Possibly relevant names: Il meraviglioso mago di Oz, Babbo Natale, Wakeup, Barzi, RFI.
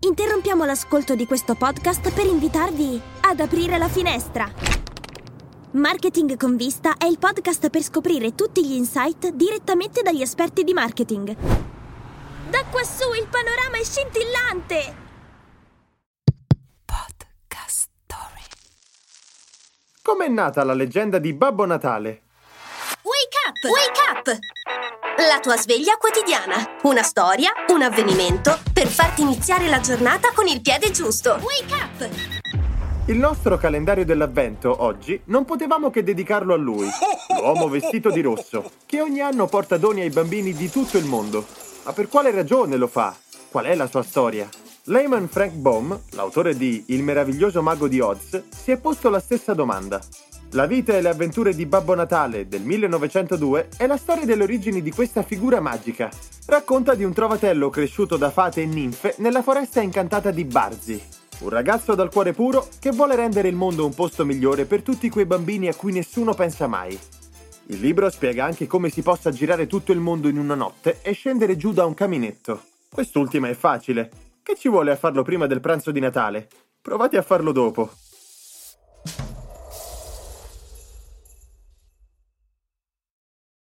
Interrompiamo l'ascolto di questo podcast per invitarvi ad aprire la finestra. Marketing con vista è il podcast per scoprire tutti gli insight direttamente dagli esperti di marketing. Da quassù il panorama è scintillante. Podcast Story. Com'è nata la leggenda di Babbo Natale? Wake up! La tua sveglia quotidiana. Una storia, un avvenimento per farti iniziare la giornata con il piede giusto. Wake up! Il nostro calendario dell'avvento oggi non potevamo che dedicarlo a lui, l'uomo vestito di rosso, che ogni anno porta doni ai bambini di tutto il mondo. Ma per quale ragione lo fa? Qual è la sua storia? Lyman Frank Baum, l'autore di Il meraviglioso mago di Oz, si è posto la stessa domanda. La vita e le avventure di Babbo Natale del 1902 è la storia delle origini di questa figura magica. Racconta di un trovatello cresciuto da fate e ninfe nella foresta incantata di Barzi. Un ragazzo dal cuore puro che vuole rendere il mondo un posto migliore per tutti quei bambini a cui nessuno pensa mai. Il libro spiega anche come si possa girare tutto il mondo in una notte e scendere giù da un caminetto. Quest'ultima è facile. Che ci vuole a farlo prima del pranzo di Natale? Provate a farlo dopo.